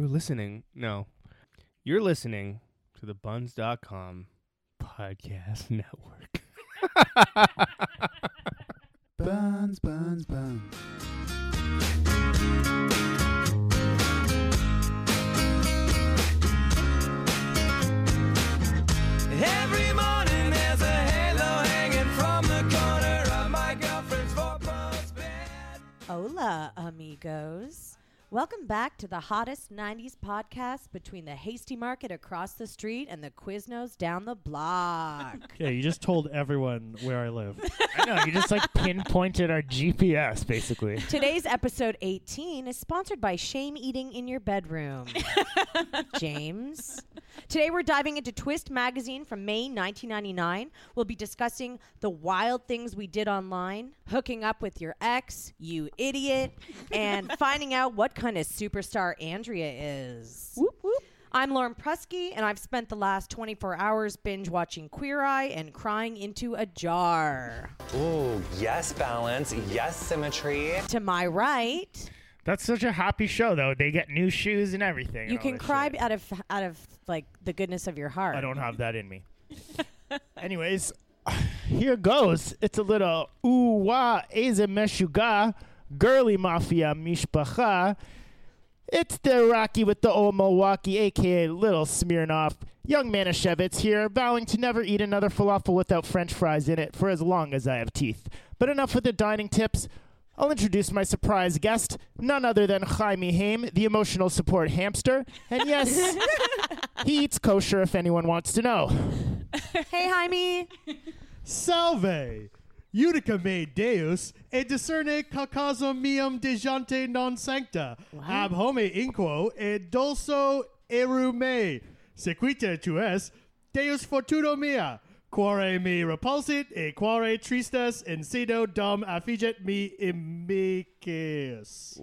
You're listening to the Buns.com Podcast Network. Buns, buns, buns. Every morning there's a halo hanging from the corner of my girlfriend's four-post bed. Hola, amigos. Welcome back to the hottest 90s podcast between the Hasty Market across the street and the Quiznos down the block. Yeah, you just told everyone where I live. I know, you just like pinpointed our GPS, basically. Today's episode 18 is sponsored by Shame Eating in Your Bedroom. James. Today we're diving into Twist magazine from May 1999. We'll be discussing the wild things we did online, hooking up with your ex, you idiot, and finding out what kind of superstar Andrea is. Whoop, whoop. I'm Lauren Prusky, and I've spent the last 24 hours binge-watching Queer Eye and crying into a jar. Ooh, yes balance, yes symmetry. To my right... That's such a happy show, though. They get new shoes and everything. You and can cry shit. out of like the goodness of your heart. I don't have that in me. Anyways, here goes. It's a little ooh-wah, eze meshuga, girly mafia mishpacha. It's the Rocky with the old Milwaukee, a.k.a. Little Smirnoff. Young Manischewitz here, vowing to never eat another falafel without French fries in it for as long as I have teeth. But enough with the dining tips. I'll introduce my surprise guest, none other than Jaime Chayim, the emotional support hamster. And yes, he eats kosher if anyone wants to know. Hey, Jaime. Salve, Utica me Deus, et discerne caucasum meum dejante non sancta, ab home inquo, et dolso eru me, sequite tu es, Deus fortuno mea. Quare me repulsit, e quare tristes, insido dum affigit me imicis.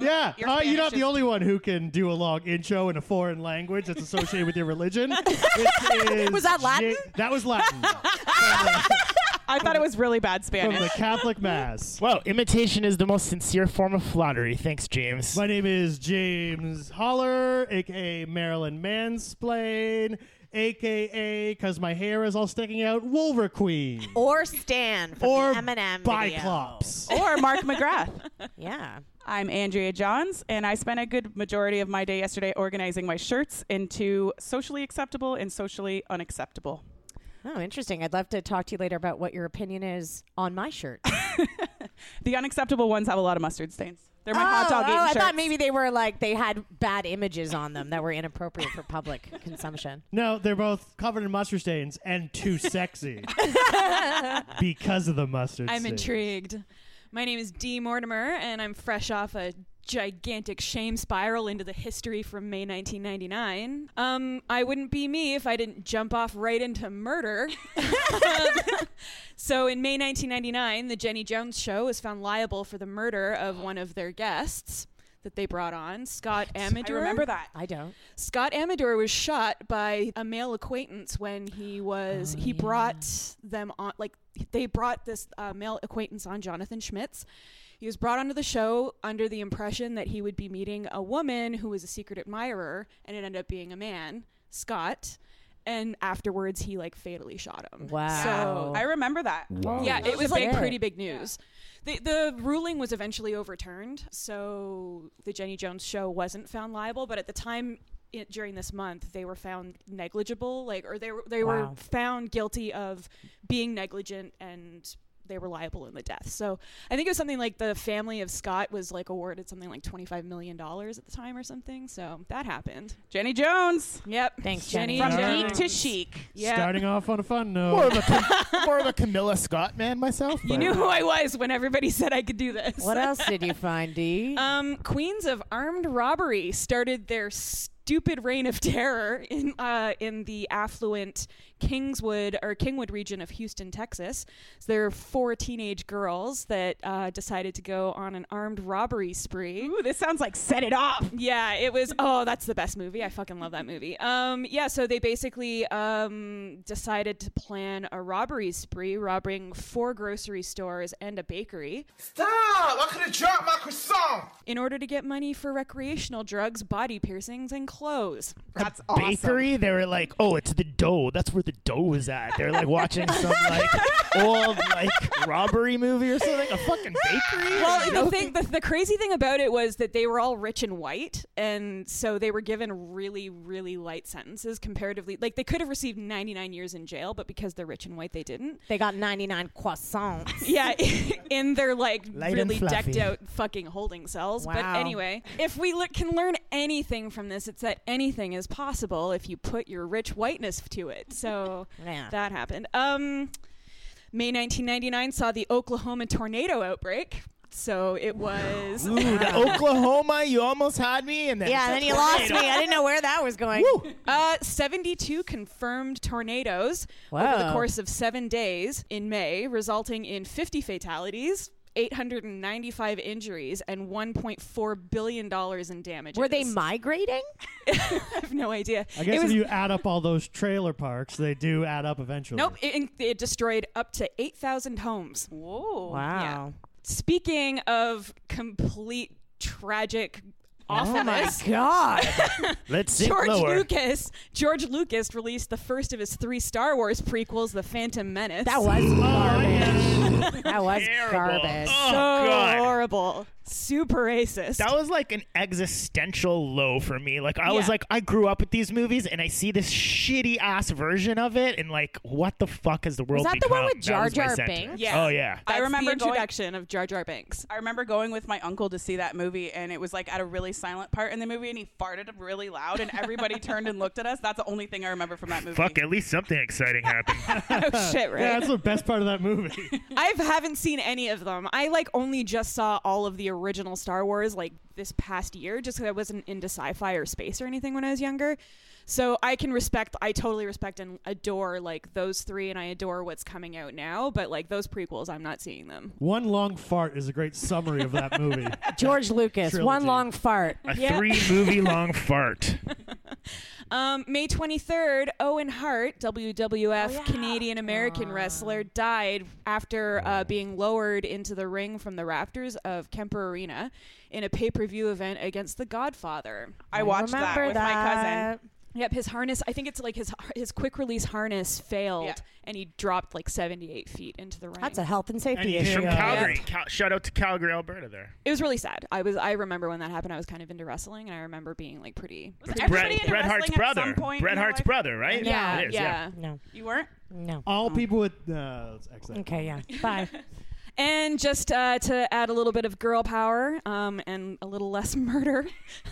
Yeah, you're not the only one who can do a long intro in a foreign language that's associated with your religion. Was that Latin? That was Latin. I thought it was really bad Spanish. From the Catholic Mass. Well, imitation is the most sincere form of flattery. Thanks, James. My name is James Holler, a.k.a. Marilyn Mansplain, a.k.a. because my hair is all sticking out, Wolverqueen. Or Stan from or the M&M Biclops. Video. Or Mark McGrath. Yeah. I'm Andrea Johns, and I spent a good majority of my day yesterday organizing my shirts into socially acceptable and socially unacceptable. Oh, interesting. I'd love to talk to you later about what your opinion is on my shirt. The unacceptable ones have a lot of mustard stains. They're my hot dog eating shirts. I thought maybe they were like they had bad images on them that were inappropriate for public consumption. No, they're both covered in mustard stains and too sexy because of the mustard stains. I'm intrigued. My name is Dee Mortimer, and I'm fresh off a gigantic shame spiral into the history from May 1999. I wouldn't be me if I didn't jump off right into murder. So in May 1999, the Jenny Jones show was found liable for the murder of one of their guests that they brought on, Scott Amador. I remember that. I don't. Scott Amador was shot by a male acquaintance when he brought them on, like they brought this male acquaintance on, Jonathan Schmitz. He was brought onto the show under the impression that he would be meeting a woman who was a secret admirer, and it ended up being a man, Scott. And afterwards, he like fatally shot him. Wow! So I remember that. Whoa. Yeah, it was like pretty big news. Yeah. The ruling was eventually overturned, so the Jenny Jones show wasn't found liable. But at the time, during this month, they were found negligible, were found guilty of being negligent and. They were liable in the death. So I think it was something like the family of Scott was like awarded something like $25 million at the time or something. So that happened. Jenny Jones. Yep. Thanks, Jenny. From geek to chic. Yep. Starting off on a fun note. More of a Camilla Scott man myself. You knew who I was when everybody said I could do this. What else did you find, Dee? Queens of Armed Robbery started their stupid reign of terror in the affluent Kingwood region of Houston, Texas. So there are four teenage girls that decided to go on an armed robbery spree. Ooh, this sounds like Set It Off. Yeah, it was. Oh, that's the best movie. I fucking love that movie. Yeah, so they basically decided to plan a robbery spree, robbing four grocery stores and a bakery. Stop! I could have dropped my croissant! In order to get money for recreational drugs, body piercings, and clothes. That's awesome. Bakery? They were like, oh, it's the dough. That's where the dough is at. They're like watching some like old like robbery movie or something. Like a fucking bakery? Well, the crazy thing about it was that they were all rich and white, and so they were given really, really light sentences comparatively. Like they could have received 99 years in jail, but because they're rich and white, they didn't. They got 99 croissants. Yeah, in their like light really decked out fucking holding cells. Wow. But anyway, if we can learn anything from this, it's that anything is possible if you put your rich whiteness to it. So that happened. May 1999 saw the Oklahoma tornado outbreak. So it was... Ooh, the Oklahoma, you almost had me. And then you lost me. I didn't know where that was going. 72 confirmed tornadoes over the course of 7 days in May, resulting in 50 fatalities, 895 injuries, and $1.4 billion in damages. Were they migrating? I have no idea. I guess if you add up all those trailer parks, they do add up eventually. Nope, it destroyed up to 8,000 homes. Whoa. Wow. Yeah. Speaking of complete tragic awfulness. Oh my God. Let's see. George Lucas released the first of his three Star Wars prequels, The Phantom Menace. That was garbage. That was terrible. Garbage. Oh, so God. Horrible. Super racist. That was like an existential low for me. Like I was like, I grew up with these movies and I see this shitty ass version of it, and like, what the fuck has the world become? Is that the one with Jar Jar Binks? Yeah. Oh yeah. I remember the introduction of Jar Jar Binks. I remember going with my uncle to see that movie, and it was like at a really silent part in the movie, and he farted really loud, and everybody turned and looked at us. That's the only thing I remember from that movie. Fuck, at least something exciting happened. Oh shit, right? Yeah, that's the best part of that movie. I haven't seen any of them. I like only just saw all of the original Star Wars like this past year, just because I wasn't into sci-fi or space or anything when I was younger. So I totally respect and adore like those three, and I adore what's coming out now, but like those prequels, I'm not seeing them. One long fart is a great summary of that movie. George Lucas, trilogy. One long fart. A three-movie long fart. May 23rd, Owen Hart, WWF Canadian-American wrestler, died after being lowered into the ring from the rafters of Kemper Arena in a pay-per-view event against The Godfather. I watched that with my cousin. Yep, his harness, I think it's like his quick-release harness failed, and he dropped like 78 feet into the ring. That's a health and safety issue. From Calgary. Yep. Shout out to Calgary, Alberta there. It was really sad. I remember when that happened, I was kind of into wrestling, and I remember being like pretty Bret Hart's brother. Bret Hart's brother, right? Yeah. Yeah. No. You weren't? No. All people with... that's excellent. Okay, yeah. Bye. And just to add a little bit of girl power and a little less murder,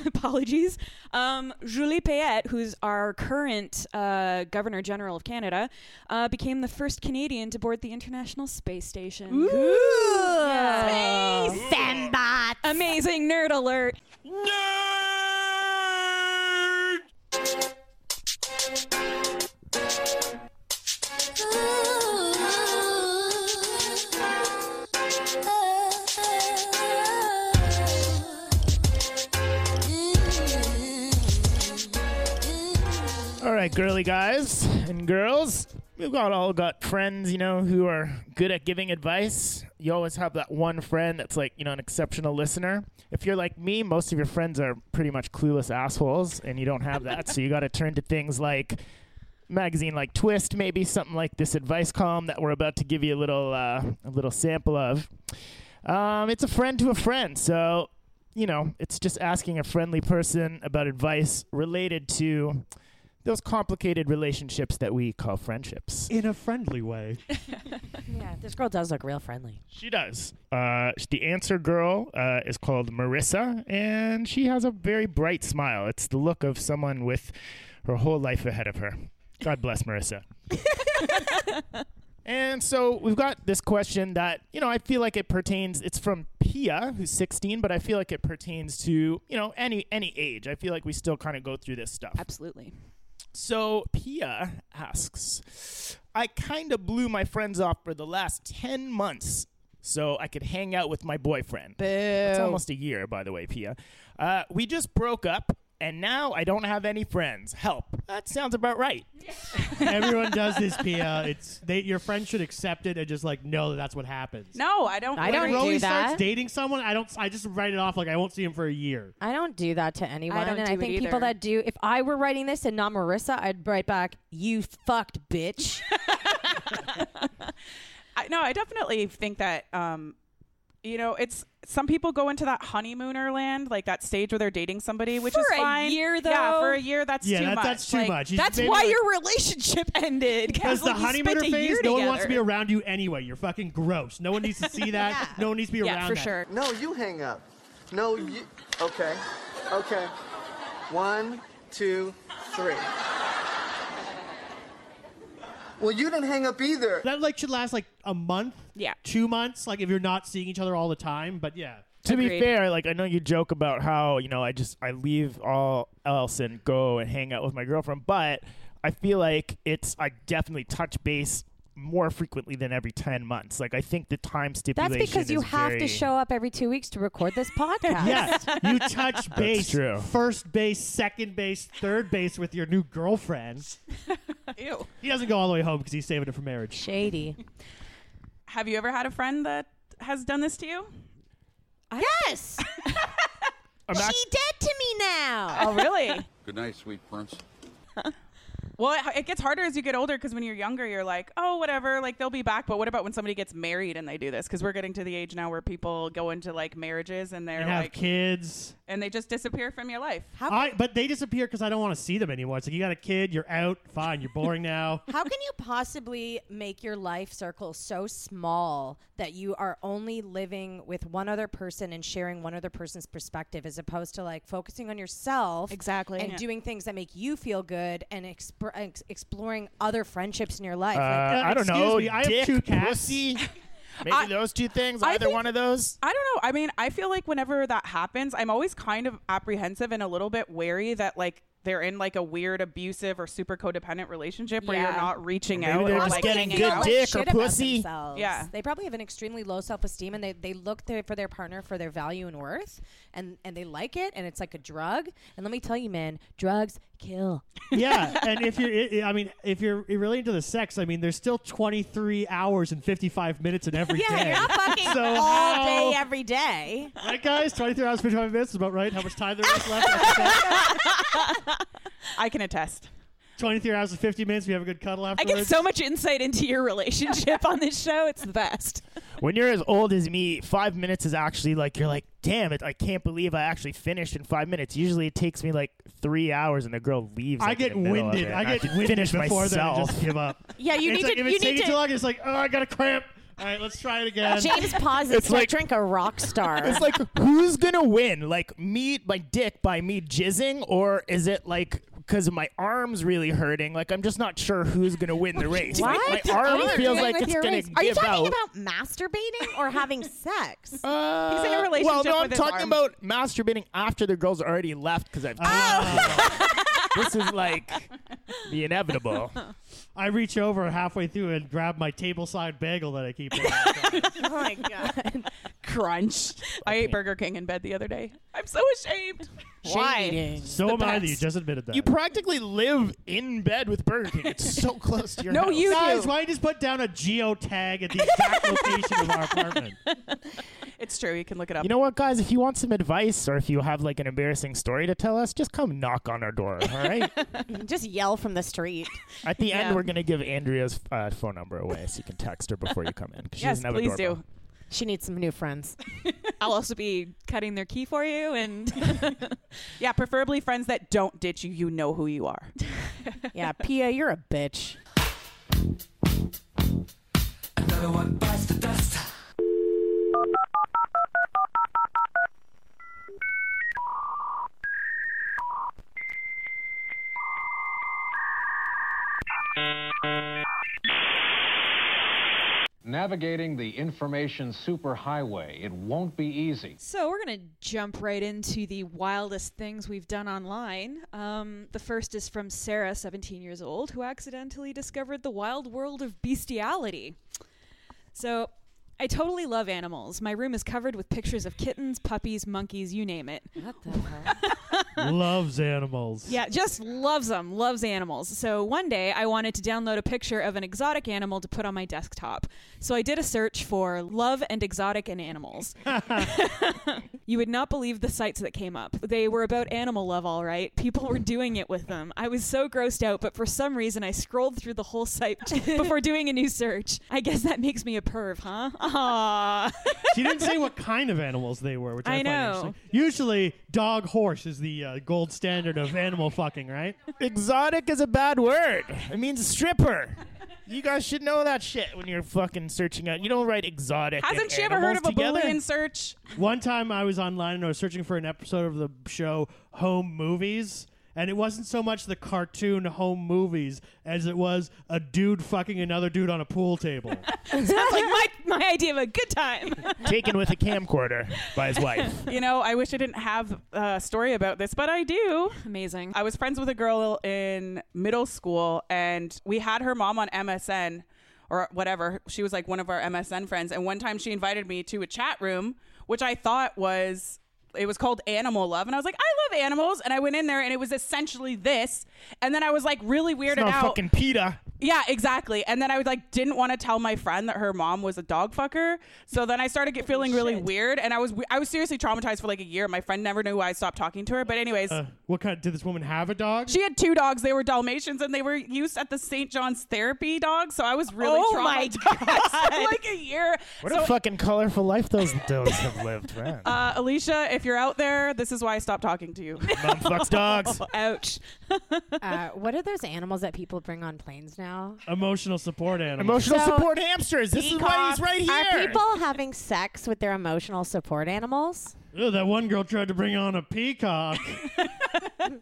apologies, Julie Payette, who's our current Governor General of Canada, became the first Canadian to board the International Space Station. Ooh! Yeah. Space Fembots! Amazing nerd alert! Nerd! All right, girly guys and girls, we've all got friends, you know, who are good at giving advice. You always have that one friend that's like, you know, an exceptional listener. If you're like me, most of your friends are pretty much clueless assholes, and you don't have that. So you got to turn to things like magazine like Twist, maybe something like this advice column that we're about to give you a little sample of. It's a friend to a friend. So, you know, it's just asking a friendly person about advice related to those complicated relationships that we call friendships. In a friendly way. Yeah, this girl does look real friendly. She does. The answer girl is called Marissa, and she has a very bright smile. It's the look of someone with her whole life ahead of her. God bless Marissa. And so we've got this question that, you know, I feel like it pertains, it's from Pia, who's 16, but I feel like it pertains to, you know, any age. I feel like we still kind of go through this stuff. Absolutely. So Pia asks, I kind of blew my friends off for the last 10 months so I could hang out with my boyfriend. Boo. That's almost a year, by the way, Pia. We just broke up. And now I don't have any friends. Help. That sounds about right. Everyone does this, Pia. Your friend should accept it and just like know that that's what happens. No, I don't. I don't do that. When Rosie starts dating someone, I just write it off like I won't see him for a year. I don't do that to anyone. I think either. People that do. If I were writing this and not Marissa, I'd write back, "You fucked, bitch." I definitely think that. You know, it's some people go into that honeymooner land, like that stage where they're dating somebody, which is fine. For a year, though. Yeah, for a year, that's too much. Yeah, that's too much. That's why your relationship ended. Because the honeymooner phase, no one wants to be around you anyway. You're fucking gross. No one needs to see that. Yeah. No one needs to be around that. Yeah, for sure. No, you hang up. No, you... Okay. 1, 2, 3. Well, you didn't hang up either. That like should last like a month, 2 months, like if you're not seeing each other all the time. But yeah, to be fair, like I know you joke about how you know I leave all else and go and hang out with my girlfriend, but I feel like I definitely touch base more frequently than every 10 months. Like I think the time stipulation. That's because you have to show up every 2 weeks to record this podcast. Yes, you touch base. That's true. First base, second base, third base with your new girlfriend. Ew. He doesn't go all the way home because he's saving it for marriage. Shady. Have you ever had a friend that has done this to you? Yes. She dead to me now. Oh really? Good night, sweet prince. Well, it gets harder as you get older because when you're younger, you're like, oh, whatever, like they'll be back. But what about when somebody gets married and they do this? Because we're getting to the age now where people go into like marriages and they're have kids and they just disappear from your life. But they disappear because I don't want to see them anymore. It's like you got a kid, you're out, fine, you're boring now. How can you possibly make your life circle so small that you are only living with one other person and sharing one other person's perspective as opposed to like focusing on yourself and doing things that make you feel good and exploring other friendships in your life. I don't know. I have two cats. Maybe those two things. Either one of those. I don't know. I mean, I feel like whenever that happens, I'm always kind of apprehensive and a little bit wary that like they're in like a weird abusive or super codependent relationship where you're not reaching out. They're just like getting good dick or pussy. Yeah, they probably have an extremely low self-esteem and they look for their partner for their value and worth and they like it and it's like a drug. And let me tell you, man, drugs kill. Yeah, and if you're really into the sex, I mean, there's still 23 hours and 55 minutes in every day. Yeah, you're not fucking all day every day. Right, guys, 23 hours, 55 minutes is about right. How much time there is left? I can attest. 23 hours and 50 minutes. We have a good cuddle afterwards. I get so much insight into your relationship on this show. It's the best. When you're as old as me, 5 minutes is actually like, you're like, damn it, I can't believe I actually finished in 5 minutes. Usually it takes me like 3 hours and the girl leaves. I get winded. I get winded before myself. That I just give up. Yeah, if it's taking too long, it's like, oh, I got a cramp. All right, let's try it again. James pauses to like drink a rock star. It's like, who's going to win? Like, me, my dick by me jizzing? Or is it like, because my arm's really hurting, like, I'm just not sure who's going to win the race. What? Like, my arm feels like it's going to give out. Are you talking about masturbating or having sex? He's in a relationship with his arm. Well, no, I'm talking about masturbating after the girl's already left because I've... Oh! This is like the inevitable. I reach over halfway through and grab my tableside bagel that I keep in my Oh my God. Crunch. I ate Burger King in bed the other day. I'm so ashamed. Why? So am I that you just admitted that. You practically live in bed with Burger King. It's so close to your house. No, you guys, why don't you just put down a geotag at the exact location of our apartment? It's true. You can look it up. You know what, guys? If you want some advice or if you have like an embarrassing story to tell us, just come knock on our door. All right? Just yell from the street. At the end, we're going to give Andrea's phone number away so you can text her before you come in. Yes, please do. She needs some new friends. I'll also be cutting their key for you. And yeah, preferably friends that don't ditch you. You know who you are. Yeah, Pia, you're a bitch. Another one bites the dust. Navigating the information superhighway, it won't be easy. So we're going to jump right into the wildest things we've done online. The first is from Sarah, 17 years old, who accidentally discovered the wild world of bestiality. So, I totally love animals. My room is covered with pictures of kittens, puppies, monkeys, you name it. What the hell? Loves animals. Yeah, just loves them, loves animals. So one day I wanted to download a picture of an exotic animal to put on my desktop. So I did a search for love and exotic and animals. You would not believe the sites that came up. They were about animal love, all right. People were doing it with them. I was so grossed out, but for some reason I scrolled through the whole site before doing a new search. I guess that makes me a perv, huh? Aww. She didn't say what kind of animals they were, which I know. Find interesting. Usually, dog, horse is the gold standard of animal fucking, right? Exotic is a bad word. It means stripper. You guys should know that shit when you're fucking searching out. You don't write exotic. Hasn't she ever heard of a Boolean search? One time I was online and I was searching for an episode of the show Home Movies. And it wasn't so much the cartoon Home Movies as it was a dude fucking another dude on a pool table. Sounds like my idea of a good time. Taken with a camcorder by his wife. You know, I wish I didn't have a story about this, but I do. Amazing. I was friends with a girl in middle school, and we had her mom on MSN or whatever. She was like one of our MSN friends. And one time she invited me to a chat room, which I thought was... It was called Animal Love. And I was like, I love animals. And I went in there and it was essentially this. And then I was like really weirded out. Fucking PETA. Yeah, exactly. And then I was like, didn't want to tell my friend that her mom was a dog fucker. So then I started feeling really weird. And I was seriously traumatized for like a year. My friend never knew why I stopped talking to her. But anyways. What kind? Did this woman have a dog? She had two dogs. They were Dalmatians and they were used at the St. John's therapy dog. So I was really traumatized for like a year. What a fucking colorful life those dogs have lived, man. Alicia, if you're out there, this is why I stopped talking to you. Mom fucks dogs. Ouch. What are those animals that people bring on planes now? Emotional support animals. Emotional support hamsters. This is why he's right here. Are people having sex with their emotional support animals? Ew, that one girl tried to bring on a peacock.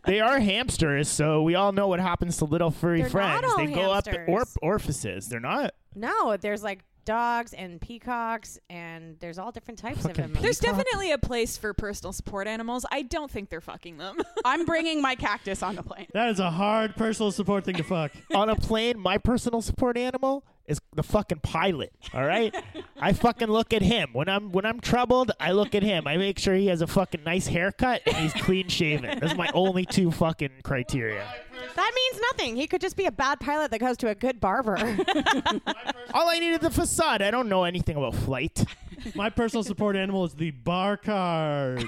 They are hamsters, so we all know what happens to little furry friends. They go up to orifices. They're not. No, there's like dogs and peacocks and there's all different types of them. There's definitely a place for personal support animals. I don't think they're fucking them. I'm bringing my cactus on the plane. That is a hard personal support thing to fuck. On a plane, my personal support animal is the fucking pilot, all right? I fucking look at him. When I'm troubled, I look at him. I make sure he has a fucking nice haircut and he's clean shaven. Those are my only two fucking criteria. That means nothing. He could just be a bad pilot that goes to a good barber. All I need is the facade. I don't know anything about flight. My personal support animal is the bar card.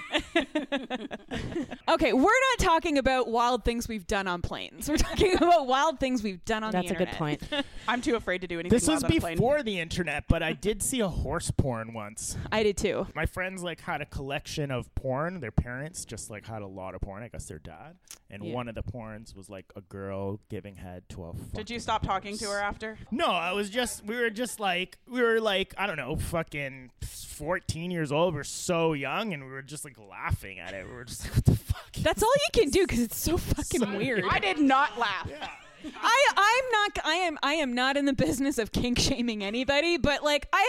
Okay, we're not talking about wild things we've done on planes. We're talking about wild things we've done on the internet. That's a good point. I'm too afraid to do anything. This was before the internet, but I did see a horse porn once. I did too. My friends like had a collection of porn. Their parents just like had a lot of porn. I guess their dad. And one of the porns was like a girl giving head to a fucking Did you stop horse. Talking to her after? No, I was just, we were like, I don't know, fucking 14 years old. We're so young and we were just like laughing at it. We were just like, what the fuck? That's all you can do because it's so fucking weird. I did not laugh. Yeah. I am not in the business of kink shaming anybody, but like I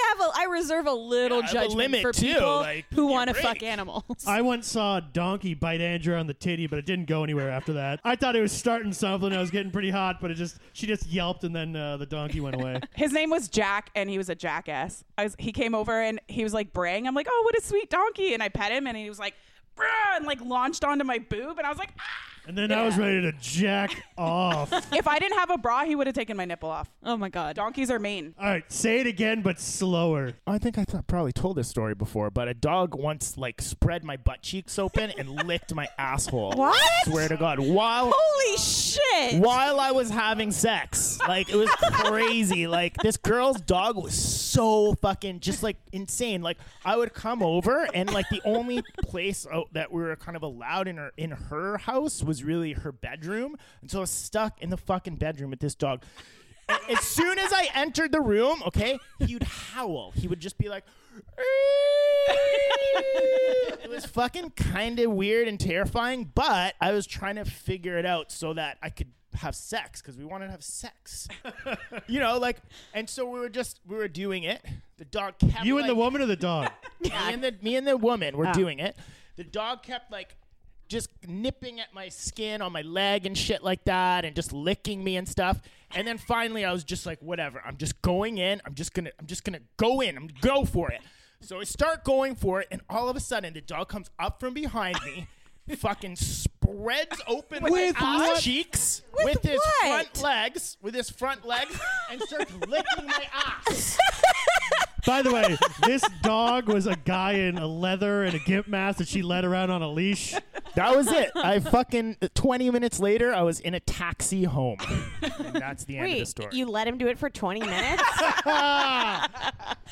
reserve a little judgment for people who want to fuck animals. I once saw a donkey bite Andrew on the titty, but it didn't go anywhere after that. I thought it was starting something. I was getting pretty hot, but she just yelped, and then the donkey went away. His name was Jack, and he was a jackass. He came over and he was like braying. I'm like, oh, what a sweet donkey, and I pet him, and he was like, brah, and like launched onto my boob, and I was like, ah. And then I was ready to jack off. If I didn't have a bra, he would have taken my nipple off. Oh, my God. Donkeys are mean. All right. Say it again, but slower. I think probably told this story before, but a dog once, like, spread my butt cheeks open and licked my asshole. What? I swear to God. Holy shit. While I was having sex. Like, it was crazy. Like, this girl's dog was so fucking just, like, insane. Like, I would come over, and, like, the only place that we were kind of allowed in her house was really her bedroom, and so I was stuck in the fucking bedroom with this dog. As soon as I entered the room, he'd howl. He would just be like, it was fucking kind of weird and terrifying, but I was trying to figure it out so that I could have sex because we wanted to have sex. You know, like, and so we were doing it. The dog kept you and like, the woman or the dog? me and the woman were doing it. The dog kept like just nipping at my skin on my leg and shit like that and just licking me and stuff. And then finally I was just like, whatever, I'm just going in. I'm just gonna go in. I'm gonna go for it. So I start going for it, and all of a sudden the dog comes up from behind me, fucking spreads open his ass cheeks with his front legs, and starts licking my ass. By the way, this dog was a guy in a leather and a gimp mask that she led around on a leash. That was it. I fucking 20 minutes later, I was in a taxi home. And that's the end of the story. You let him do it for 20 minutes?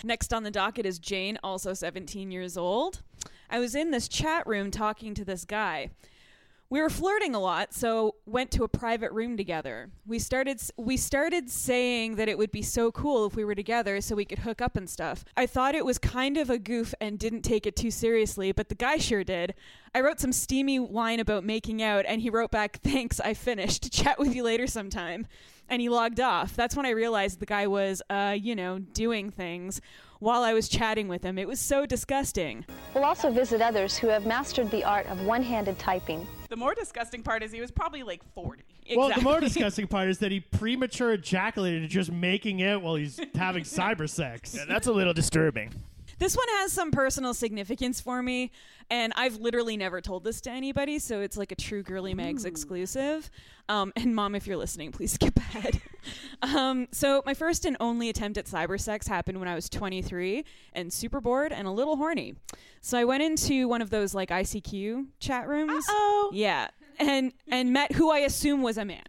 Next on the docket is Jane, also 17 years old. I was in this chat room talking to this guy. We were flirting a lot, so went to a private room together. We started saying that it would be so cool if we were together so we could hook up and stuff. I thought it was kind of a goof and didn't take it too seriously, but the guy sure did. I wrote some steamy line about making out, and he wrote back, "Thanks, I finished. Chat with you later sometime." And he logged off. That's when I realized the guy was, doing things while I was chatting with him. It was so disgusting. We'll also visit others who have mastered the art of one-handed typing. The more disgusting part is he was probably like 40. Exactly. Well, the more disgusting part is that he premature ejaculated just making it while he's having cyber sex. Yeah, that's a little disturbing. This one has some personal significance for me, and I've literally never told this to anybody, so it's like a true Girly Mags exclusive. And Mom, if you're listening, please skip ahead. So my first and only attempt at cyber sex happened when I was 23 and super bored and a little horny. So I went into one of those like ICQ chat rooms. Uh-oh. Yeah. And met who I assume was a man.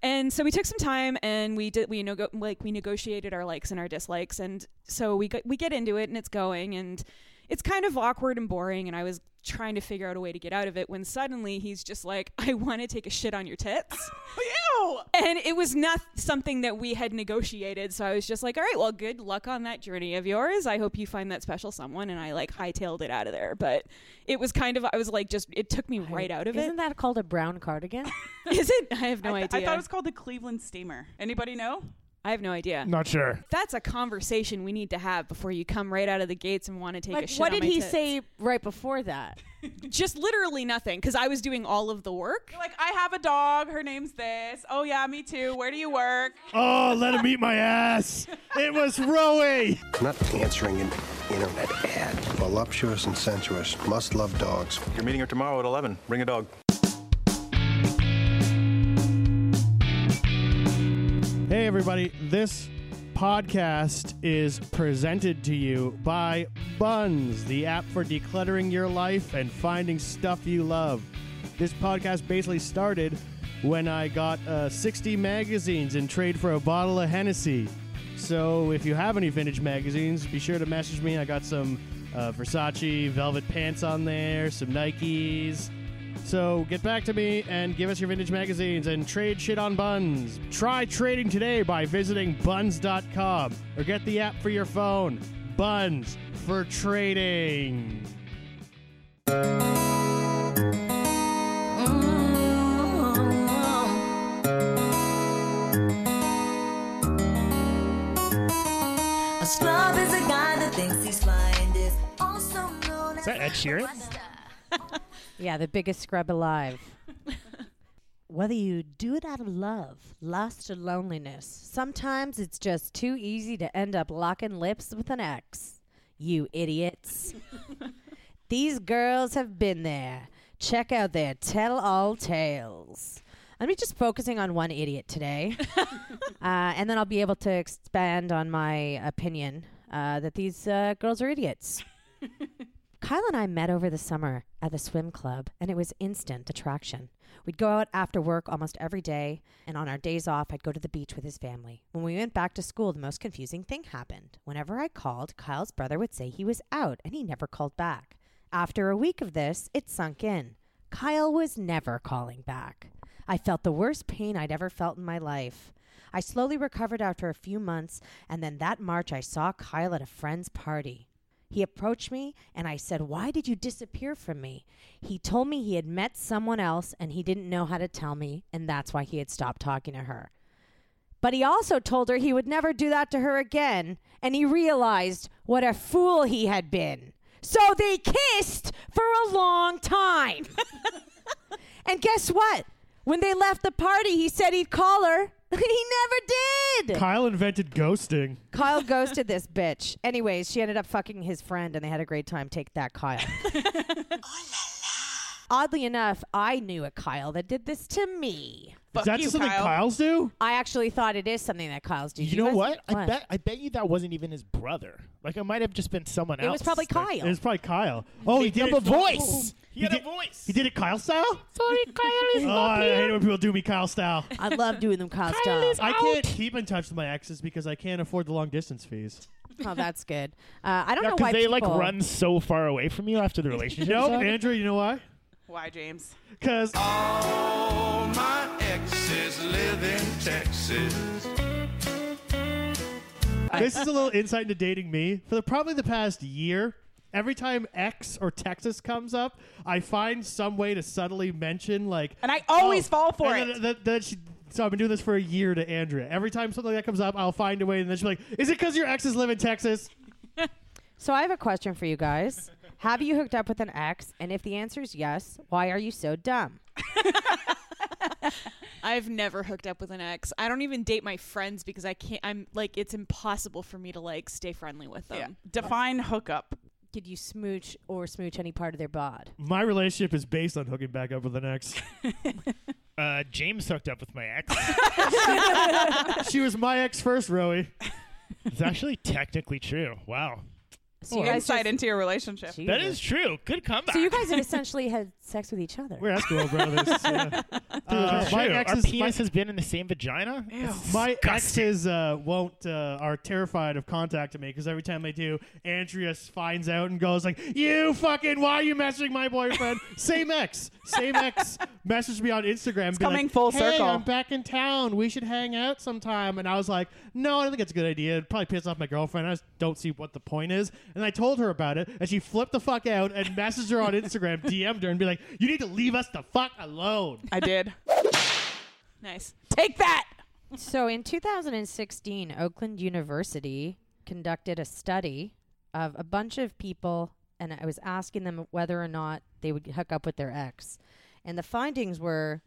And so we took some time, and we negotiated our likes and our dislikes, and so we get into it, and it's going, and it's kind of awkward and boring, and I was trying to figure out a way to get out of it when suddenly he's just like, "I want to take a shit on your tits." Ew! And it was not something that we had negotiated, so I was just like, "All right, well, good luck on that journey of yours. I hope you find that special someone," and I like hightailed it out of there. But it was kind of, I was like, just it took me right out of it. Isn't that called a brown cardigan? Is it? I have no idea. I thought it was called the Cleveland Steamer. Anybody know? I have no idea. Not sure. That's a conversation we need to have before you come right out of the gates and want to take a shit on my tits. What did he say right before that? Just literally nothing, because I was doing all of the work. You're like, "I have a dog. Her name's this." "Oh, yeah, me too. Where do you work?" "Oh, let him eat my ass." It was Rowie. I'm not answering an internet ad. Voluptuous and sensuous. Must love dogs. You're meeting her tomorrow at 11. Bring a dog. Hey everybody, this podcast is presented to you by Buns, the app for decluttering your life and finding stuff you love. This podcast basically started when I got 60 magazines in trade for a bottle of Hennessy. So if you have any vintage magazines, be sure to message me. I got some Versace velvet pants on there, some Nikes. So get back to me and give us your vintage magazines and trade shit on Buns. Try trading today by visiting Buns.com or get the app for your phone. Buns for trading. A scrub is a guy that thinks he's flying. Is that Ed Sheeran? Yeah, the biggest scrub alive. Whether you do it out of love, lust, or loneliness, sometimes it's just too easy to end up locking lips with an ex. You idiots. These girls have been there. Check out their tell-all tales. I'm just focusing on one idiot today. And then I'll be able to expand on my opinion that these girls are idiots. Kyle and I met over the summer at the swim club, and it was instant attraction. We'd go out after work almost every day, and on our days off, I'd go to the beach with his family. When we went back to school, the most confusing thing happened. Whenever I called, Kyle's brother would say he was out, and he never called back. After a week of this, it sunk in. Kyle was never calling back. I felt the worst pain I'd ever felt in my life. I slowly recovered after a few months, and then that March, I saw Kyle at a friend's party. He approached me, and I said, "Why did you disappear from me?" He told me he had met someone else, and he didn't know how to tell me, and that's why he had stopped talking to her. But he also told her he would never do that to her again, and he realized what a fool he had been. So they kissed for a long time. And guess what? When they left the party, he said he'd call her. He never did. Kyle invented ghosting. Kyle ghosted this bitch. Anyways, she ended up fucking his friend, and they had a great time. Take that, Kyle. Oddly enough, I knew a Kyle that did this to me. Is that something Kyles do? I actually thought it is something that Kyles do. You know what? I bet you that wasn't even his brother. Like, it might have just been someone else. It was probably Kyle. It was probably Kyle. Oh, he did a voice. He had a voice. He did it Kyle style? Sorry, Kyle is not here. I hate when people do me Kyle style. I love doing them Kyle style. I can't keep in touch with my exes because I can't afford the long distance fees. Oh, that's good. I don't know why they run so far away from you after the relationship. No, Andrew, you know why? Why, James? Because all my exes live in Texas. This is a little insight into dating me. For probably the past year, every time X or Texas comes up, I find some way to subtly mention, like... And I always fall for it. So I've been doing this for a year to Andrea. Every time something like that comes up, I'll find a way, and then she'll be like, is it because your exes live in Texas? So I have a question for you guys. Have you hooked up with an ex? And if the answer is yes, why are you so dumb? I've never hooked up with an ex. I don't even date my friends because I can't. I'm like, it's impossible for me to like stay friendly with them. Yeah. Define hookup. Did you smooch any part of their bod? My relationship is based on hooking back up with an ex. James hooked up with my ex. She was my ex first, Rowie. It's actually technically true. Wow. So you guys insight into your relationship. Jesus. That is true. Good comeback. So you guys have essentially had sex with each other. We're Eskimo brothers. Yeah. Our penis has been in the same vagina. Ew. My exes are terrified of contacting me because every time they do, Andrea finds out and goes like, "You fucking, why are you messaging my boyfriend?" Same ex messaged me on Instagram. It's coming like, full circle. Hey, I'm back in town. We should hang out sometime. And I was like, no, I don't think it's a good idea. It'd probably piss off my girlfriend. I just don't see what the point is. And I told her about it, and she flipped the fuck out and messaged her on Instagram, DM'd her, and be like, you need to leave us the fuck alone. I did. Nice. Take that! So in 2016, Oakland University conducted a study of a bunch of people, and I was asking them whether or not they would hook up with their ex. And the findings were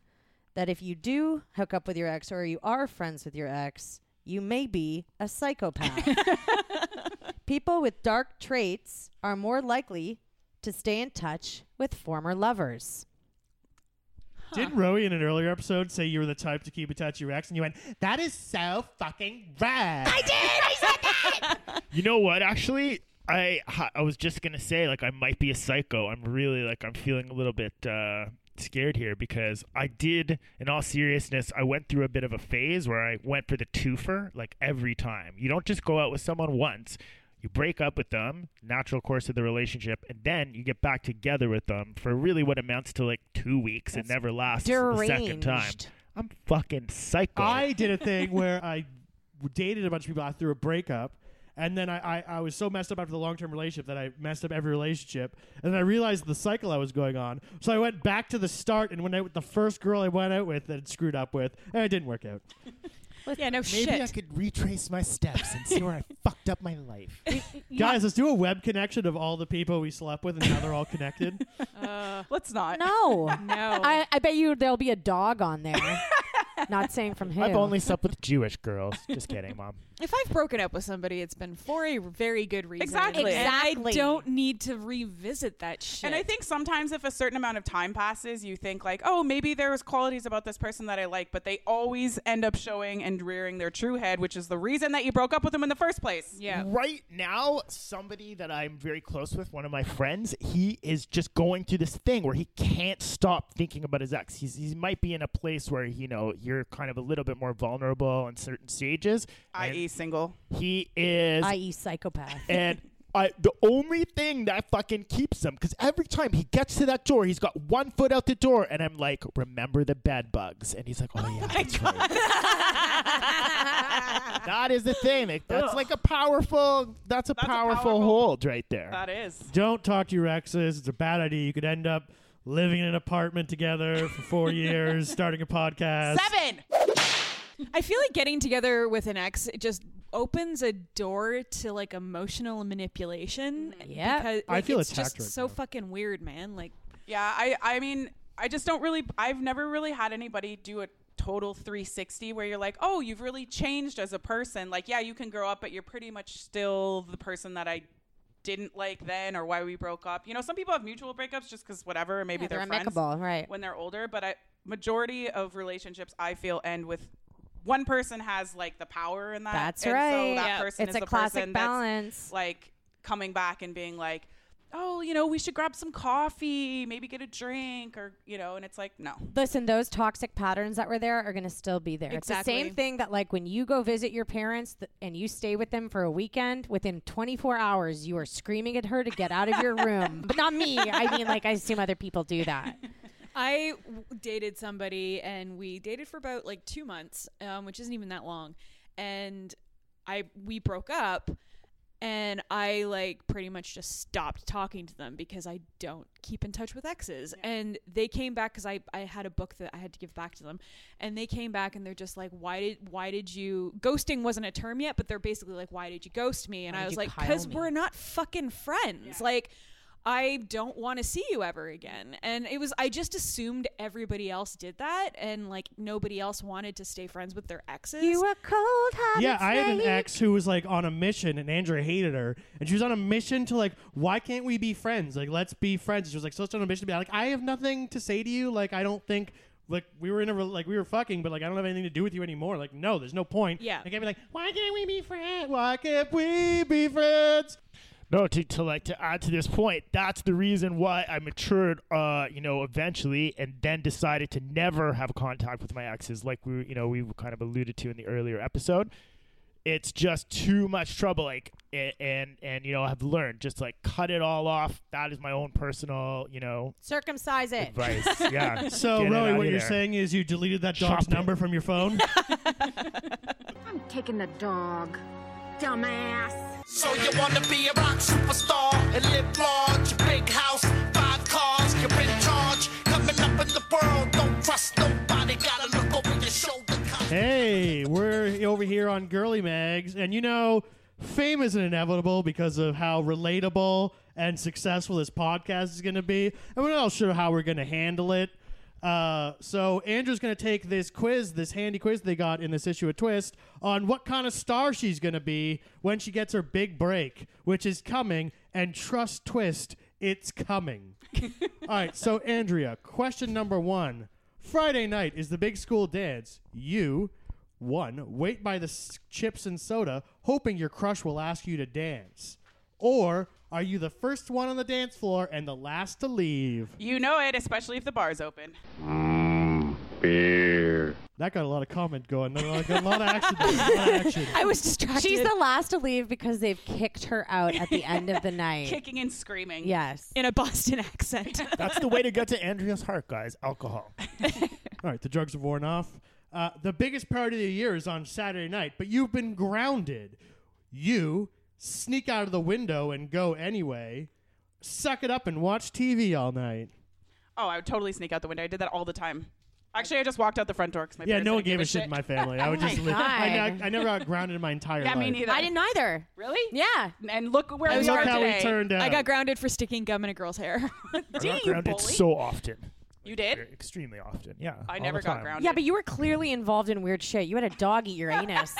that if you do hook up with your ex or you are friends with your ex, you may be a psychopath. People with dark traits are more likely to stay in touch with former lovers. Huh. Didn't Rowie in an earlier episode say you were the type to keep in touch with your ex? And you went, that is so fucking rad. I did! I said that! You know what, actually? I was just going to say, like, I might be a psycho. I'm really, like, I'm feeling a little bit... scared here because I did, in all seriousness, I went through a bit of a phase where I went for the twofer like every time. You don't just go out with someone once. You break up with them, natural course of the relationship, and then you get back together with them for really what amounts to like 2 weeks. That's and never lasts deranged. The second time. I'm fucking psycho. I did a thing where I dated a bunch of people after a breakup. And then I was so messed up after the long-term relationship that I messed up every relationship. And then I realized the cycle I was going on. So I went back to the start and went out with the first girl I went out with that I'd screwed up with. And it didn't work out. Yeah, no shit. Maybe I could retrace my steps and see where I fucked up my life. Guys, let's do a web connection of all the people we slept with and now they're all connected. Let's not. No. No. I bet you there'll be a dog on there. Not saying from who. I've only slept with Jewish girls. Just kidding, Mom. If I've broken up with somebody, it's been for a very good reason. Exactly. And I don't need to revisit that shit. And I think sometimes if a certain amount of time passes, you think like, oh, maybe there was qualities about this person that I like, but they always end up showing and rearing their true head, which is the reason that you broke up with them in the first place. Yeah. Right now, somebody that I'm very close with, one of my friends, he is just going through this thing where he can't stop thinking about his ex. He might be in a place where, you know, you're kind of a little bit more vulnerable in certain stages. I.e. single. He is. I.e. psychopath. And The only thing that fucking keeps him, because every time he gets to that door, he's got one foot out the door, and I'm like, remember the bed bugs. And he's like, oh, yeah, that's God. Right. That is the thing. That's like a powerful, that's a powerful hold right there. That is. Don't talk to your exes. It's a bad idea. You could end up living in an apartment together for 4 years, starting a podcast. 7! I feel like getting together with an ex, it just opens a door to like emotional manipulation. Yeah. Because, I feel it's just right so now. Fucking weird, man. Like, yeah, I mean, I just don't really, I've never really had anybody do a total 360 where you're like, oh, you've really changed as a person. Like, yeah, you can grow up, but you're pretty much still the person that I didn't like then or why we broke up. You know, some people have mutual breakups just because whatever, maybe they're friends right. when they're older. But majority of relationships I feel end with one person has like the power in that. That's and right. So that person it's is a the classic person balance. That's like coming back and being like, oh, you know, we should grab some coffee, maybe get a drink or, you know, and it's like, no. Listen, those toxic patterns that were there are going to still be there. Exactly. It's the same thing that like when you go visit your parents and you stay with them for a weekend, within 24 hours, you are screaming at her to get out of your room. But not me. I mean, like I assume other people do that. I dated somebody and we dated for about like 2 months, which isn't even that long. And we broke up and I like pretty much just stopped talking to them because I don't keep in touch with exes. Yeah. And they came back because I had a book that I had to give back to them. And they came back and they're just like, why did you, ghosting wasn't a term yet, but they're basically like, why did you ghost me? And I was like, because we're not fucking friends. Yeah. Like, I don't want to see you ever again. And it was, I just assumed everybody else did that and like nobody else wanted to stay friends with their exes. You were cold-hearted. Yeah, I had an ex who was like on a mission and Andrea hated her. And she was on a mission to like, why can't we be friends? Like, let's be friends. She was like, so it's on a mission to be like, I have nothing to say to you. Like, I don't think... Like, we were fucking, but, like, I don't have anything to do with you anymore. Like, no, there's no point. Yeah. Like, I'd be like, why can't we be friends? Why can't we be friends? No, to add to this point, that's the reason why I matured, eventually, and then decided to never have contact with my exes, like we kind of alluded to in the earlier episode. It's just too much trouble, like, and I've learned just like cut it all off. That is my own personal, circumcise it. Advice, yeah. So, Roy, what you're saying is you deleted that dog's number from your phone. I'm taking the dog, dumbass. So you wanna be a rock superstar and live large, big house, 5 cars, you're in charge. Coming up in the world, don't trust nobody. Gotta look over your shoulder. Hey, we're over here on Girly Mags, and fame is inevitable because of how relatable and successful this podcast is going to be, and we're not sure how we're going to handle it. So Andrew's going to take this quiz, this handy quiz they got in this issue of Twist, on what kind of star she's going to be when she gets her big break, which is coming, and trust Twist, it's coming. All right, so Andrea, question number 1. Friday night is the big school dance. You, 1, wait by the chips and soda, hoping your crush will ask you to dance. Or are you the first one on the dance floor and the last to leave? You know it, especially if the bar's open. Beer. That got a lot of comment going. A lot of action. I was distracted. She's the last to leave because they've kicked her out at the end of the night. Kicking and screaming. Yes. In a Boston accent. That's the way to get to Andrea's heart, guys. Alcohol. All right. The drugs have worn off. The biggest party of the year is on Saturday night, but you've been grounded. You sneak out of the window and go anyway. Suck it up and watch TV all night. Oh, I would totally sneak out the window. I did that all the time. Actually, I just walked out the front door because my parents didn't give a shit in my family. I would just live. I never got grounded in my entire life. Yeah, me neither. I didn't either. Really? Yeah. And look where we are today. We turned out. I got grounded for sticking gum in a girl's hair. I got grounded so often. You did? Extremely often, yeah. I never got grounded. Yeah, but you were clearly involved in weird shit. You had a dog eat your anus.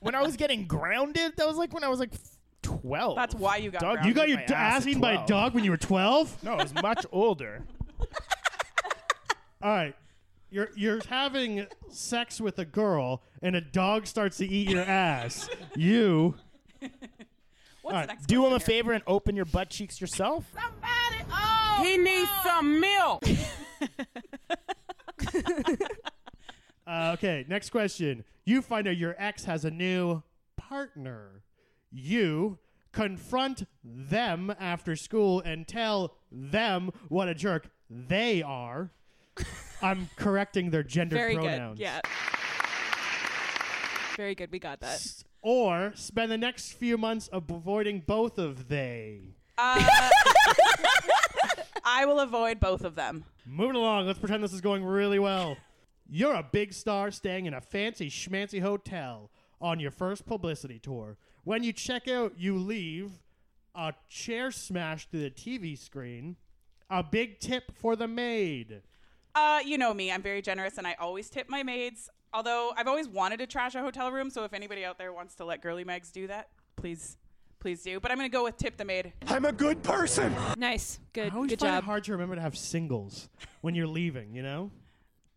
When I was getting grounded, that was like when I was like 12. That's why you got grounded. You got your ass eaten by a dog when you were 12? No, I was much older. All right, you're having sex with a girl and a dog starts to eat your ass. You. What's right. Next do him a favor and open your butt cheeks yourself. Somebody, he needs some milk. Okay, next question. You find out your ex has a new partner. you confront them after school and tell them what a jerk they are. I'm correcting their gender pronouns. Very good, yeah. Very good, we got that. Or spend the next few months avoiding both of they. I will avoid both of them. Moving along, let's pretend this is going really well. You're a big star staying in a fancy schmancy hotel on your first publicity tour. When you check out, you leave a chair smashed through the TV screen. A big tip for the maid. You know me. I'm very generous, and I always tip my maids. Although I've always wanted to trash a hotel room, so if anybody out there wants to let girly Megs do that, please do. But I'm going to go with tip the maid. I'm a good person. Nice. Good. I always find it hard to remember to have singles when you're leaving, you know?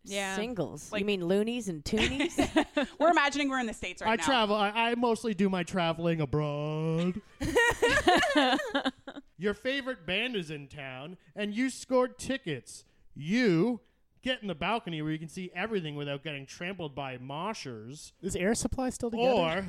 Yeah. Singles. Like, you mean loonies and toonies? We're imagining we're in the States right now. Travel. I mostly do my traveling abroad. Your favorite band is in town, and you scored tickets. You get in the balcony where you can see everything without getting trampled by moshers. Is Air Supply still together? Or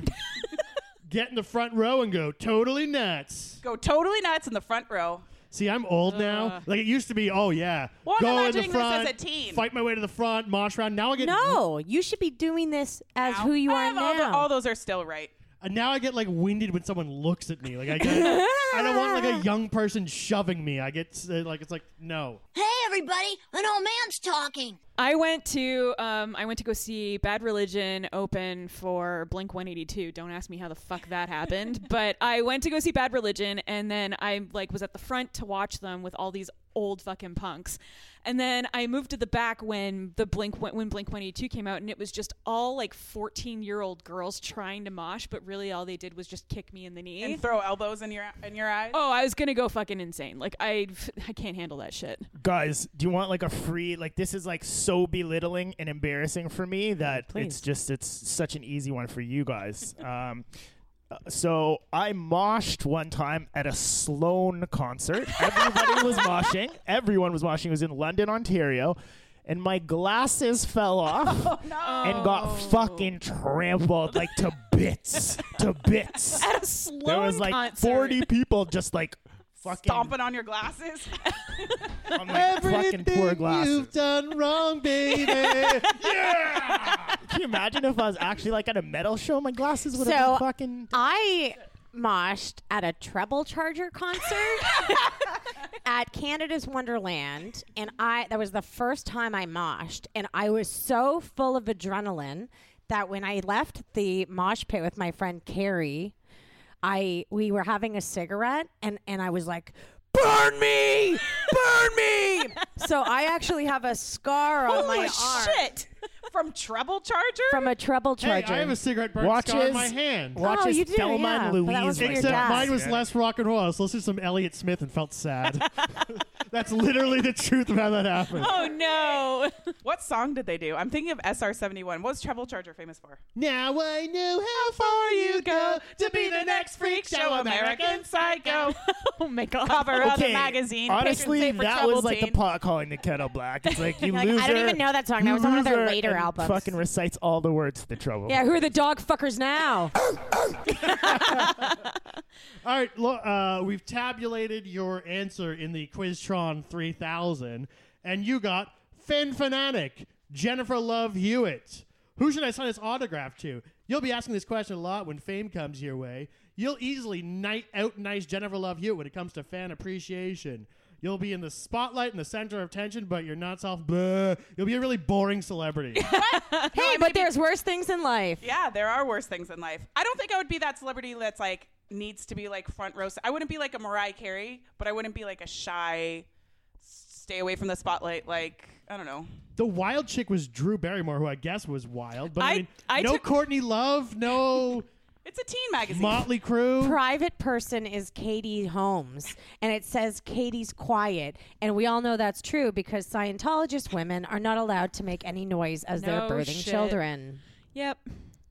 get in the front row and go totally nuts. Go totally nuts in the front row. See, I'm old now. Like, it used to be, oh, yeah. Well, go in the front, this as a teen. Fight my way to the front, mosh round. Now I get... No, you should be doing this as now. Who you are now. All those are still right. And now I get, like, winded when someone looks at me. Like, I get... I don't want, like, a young person shoving me. I get, like, it's like, no. Hey, everybody, an old man's talking. I went to go see Bad Religion open for Blink 182. Don't ask me how the fuck that happened. But I went to go see Bad Religion, and then I, like, was at the front to watch them with all these old fucking punks. And then I moved to the back when Blink 182 came out, and it was just all like 14-year-old girls trying to mosh, but really all they did was just kick me in the knee and throw elbows in your eyes. Oh, I was gonna go fucking insane. Like I can't handle that shit. Guys, do you want like a free? Like this is like so belittling and embarrassing for me that it's such an easy one for you guys. So I moshed one time at a Sloan concert. Everybody was moshing. Everyone was moshing. It was in London, Ontario. And my glasses fell off and got fucking trampled like to bits. At a Sloan concert. There was like 40 people just like fucking stomping on your glasses. On my fucking poor glasses. You've done wrong, baby. Yeah. Can you imagine if I was actually like at a metal show? My glasses would have been fucking. I moshed at a Treble Charger concert at Canada's Wonderland, and that was the first time I moshed, and I was so full of adrenaline that when I left the mosh pit with my friend Carrie. We were having a cigarette and I was like, burn me! Burn me! So I actually have a scar on my arm. Holy shit! From Treble Charger? From a Treble Charger. Hey, I have a cigarette burn scar on my hand. Watches Thelma and Louise. Except mine was less rock and roll. So let's do some Elliott Smith and felt sad. That's literally the truth of how that happened. Oh, no. What song did they do? I'm thinking of SR-71. What was Treble Charger famous for? Now I know how far you go to be the next freak show American Psycho. Oh, my God. Cover of the magazine. Honestly, that was like the pot calling the kettle black. It's like, you loser. I don't even know that song. That was one of their later albums. Fucking recites all the words to the Trouble. Yeah, who are the dog fuckers now? All right, we've tabulated your answer in the Quiztron 3000, and you got Finn Fanatic, Jennifer Love Hewitt. Who should I sign this autograph to? You'll be asking this question a lot when fame comes your way. You'll easily out-nice Jennifer Love Hewitt when it comes to fan appreciation. You'll be in the spotlight, in the center of attention, but you're not you'll be a really boring celebrity. Hey, but there's worse things in life. Yeah, there are worse things in life. I don't think I would be that celebrity that's like needs to be like front row. I wouldn't be like a Mariah Carey, but I wouldn't be like a shy, stay away from the spotlight. Like, I don't know. The wild chick was Drew Barrymore, who I guess was wild, but I mean, Courtney Love, no... It's a teen magazine. Motley Crue. Private person is Katie Holmes, and it says Katie's quiet, and we all know that's true because Scientologist women are not allowed to make any noise as they're birthing children. Yep.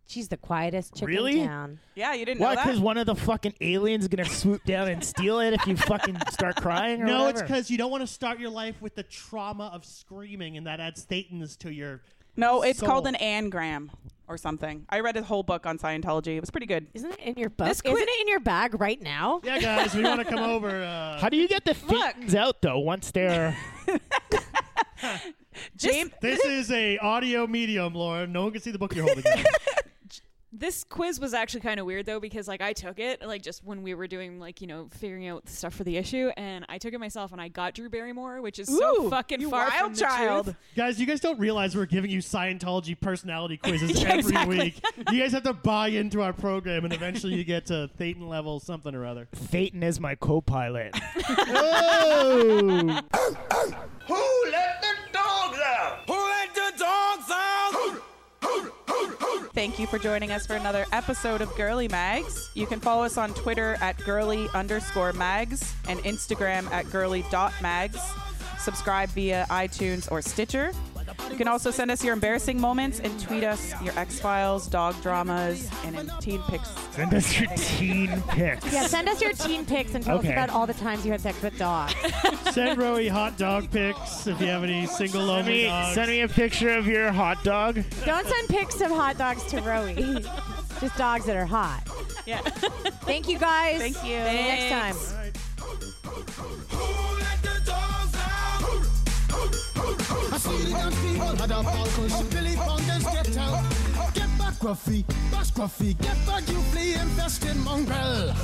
She's the quietest chick in town. Yeah, you didn't know that? Why? Because one of the fucking aliens is going to swoop down and steal it if you fucking start crying or whatever? It's because you don't want to start your life with the trauma of screaming, and that adds Thetans to your soul. It's called an anagram. or something. I read a whole book on Scientology. It was pretty good. Isn't it in your book? Isn't it in your bag right now? Yeah, guys, we want to come over. How do you get the Thetans out, though, once they're... This is a audio medium, Laura. No one can see the book you're holding. This quiz was actually kind of weird, though, because I took it just when we were doing figuring out stuff for the issue, and I took it myself, and I got Drew Barrymore, which is so fucking far from the truth. Guys, you guys don't realize we're giving you Scientology personality quizzes every week. You guys have to buy into our program, and eventually you get to Thetan level something or other. Thetan is my co-pilot. Oh! Who let the dogs out? Who let the dogs out? Thank you for joining us for another episode of Girly Mags. You can follow us on Twitter at girly_mags and Instagram at girly.mags. Subscribe via iTunes or Stitcher. You can also send us your embarrassing moments and tweet us your X-Files, dog dramas, and teen pics. Send us your teen pics. Yeah, send us your teen pics and tell us about all the times you had sex with dogs. Send Rowie hot dog pics if you have any single lonely dogs. Send me a picture of your hot dog. Don't send pics of hot dogs to Rowie. Just dogs that are hot. Yeah. Thank you, guys. Thank you. Next time. I see the empty, other falcons, she Billy Fountains, get out. Get back, Gruffy, bash Gruffy, get back, you flea infested mongrel.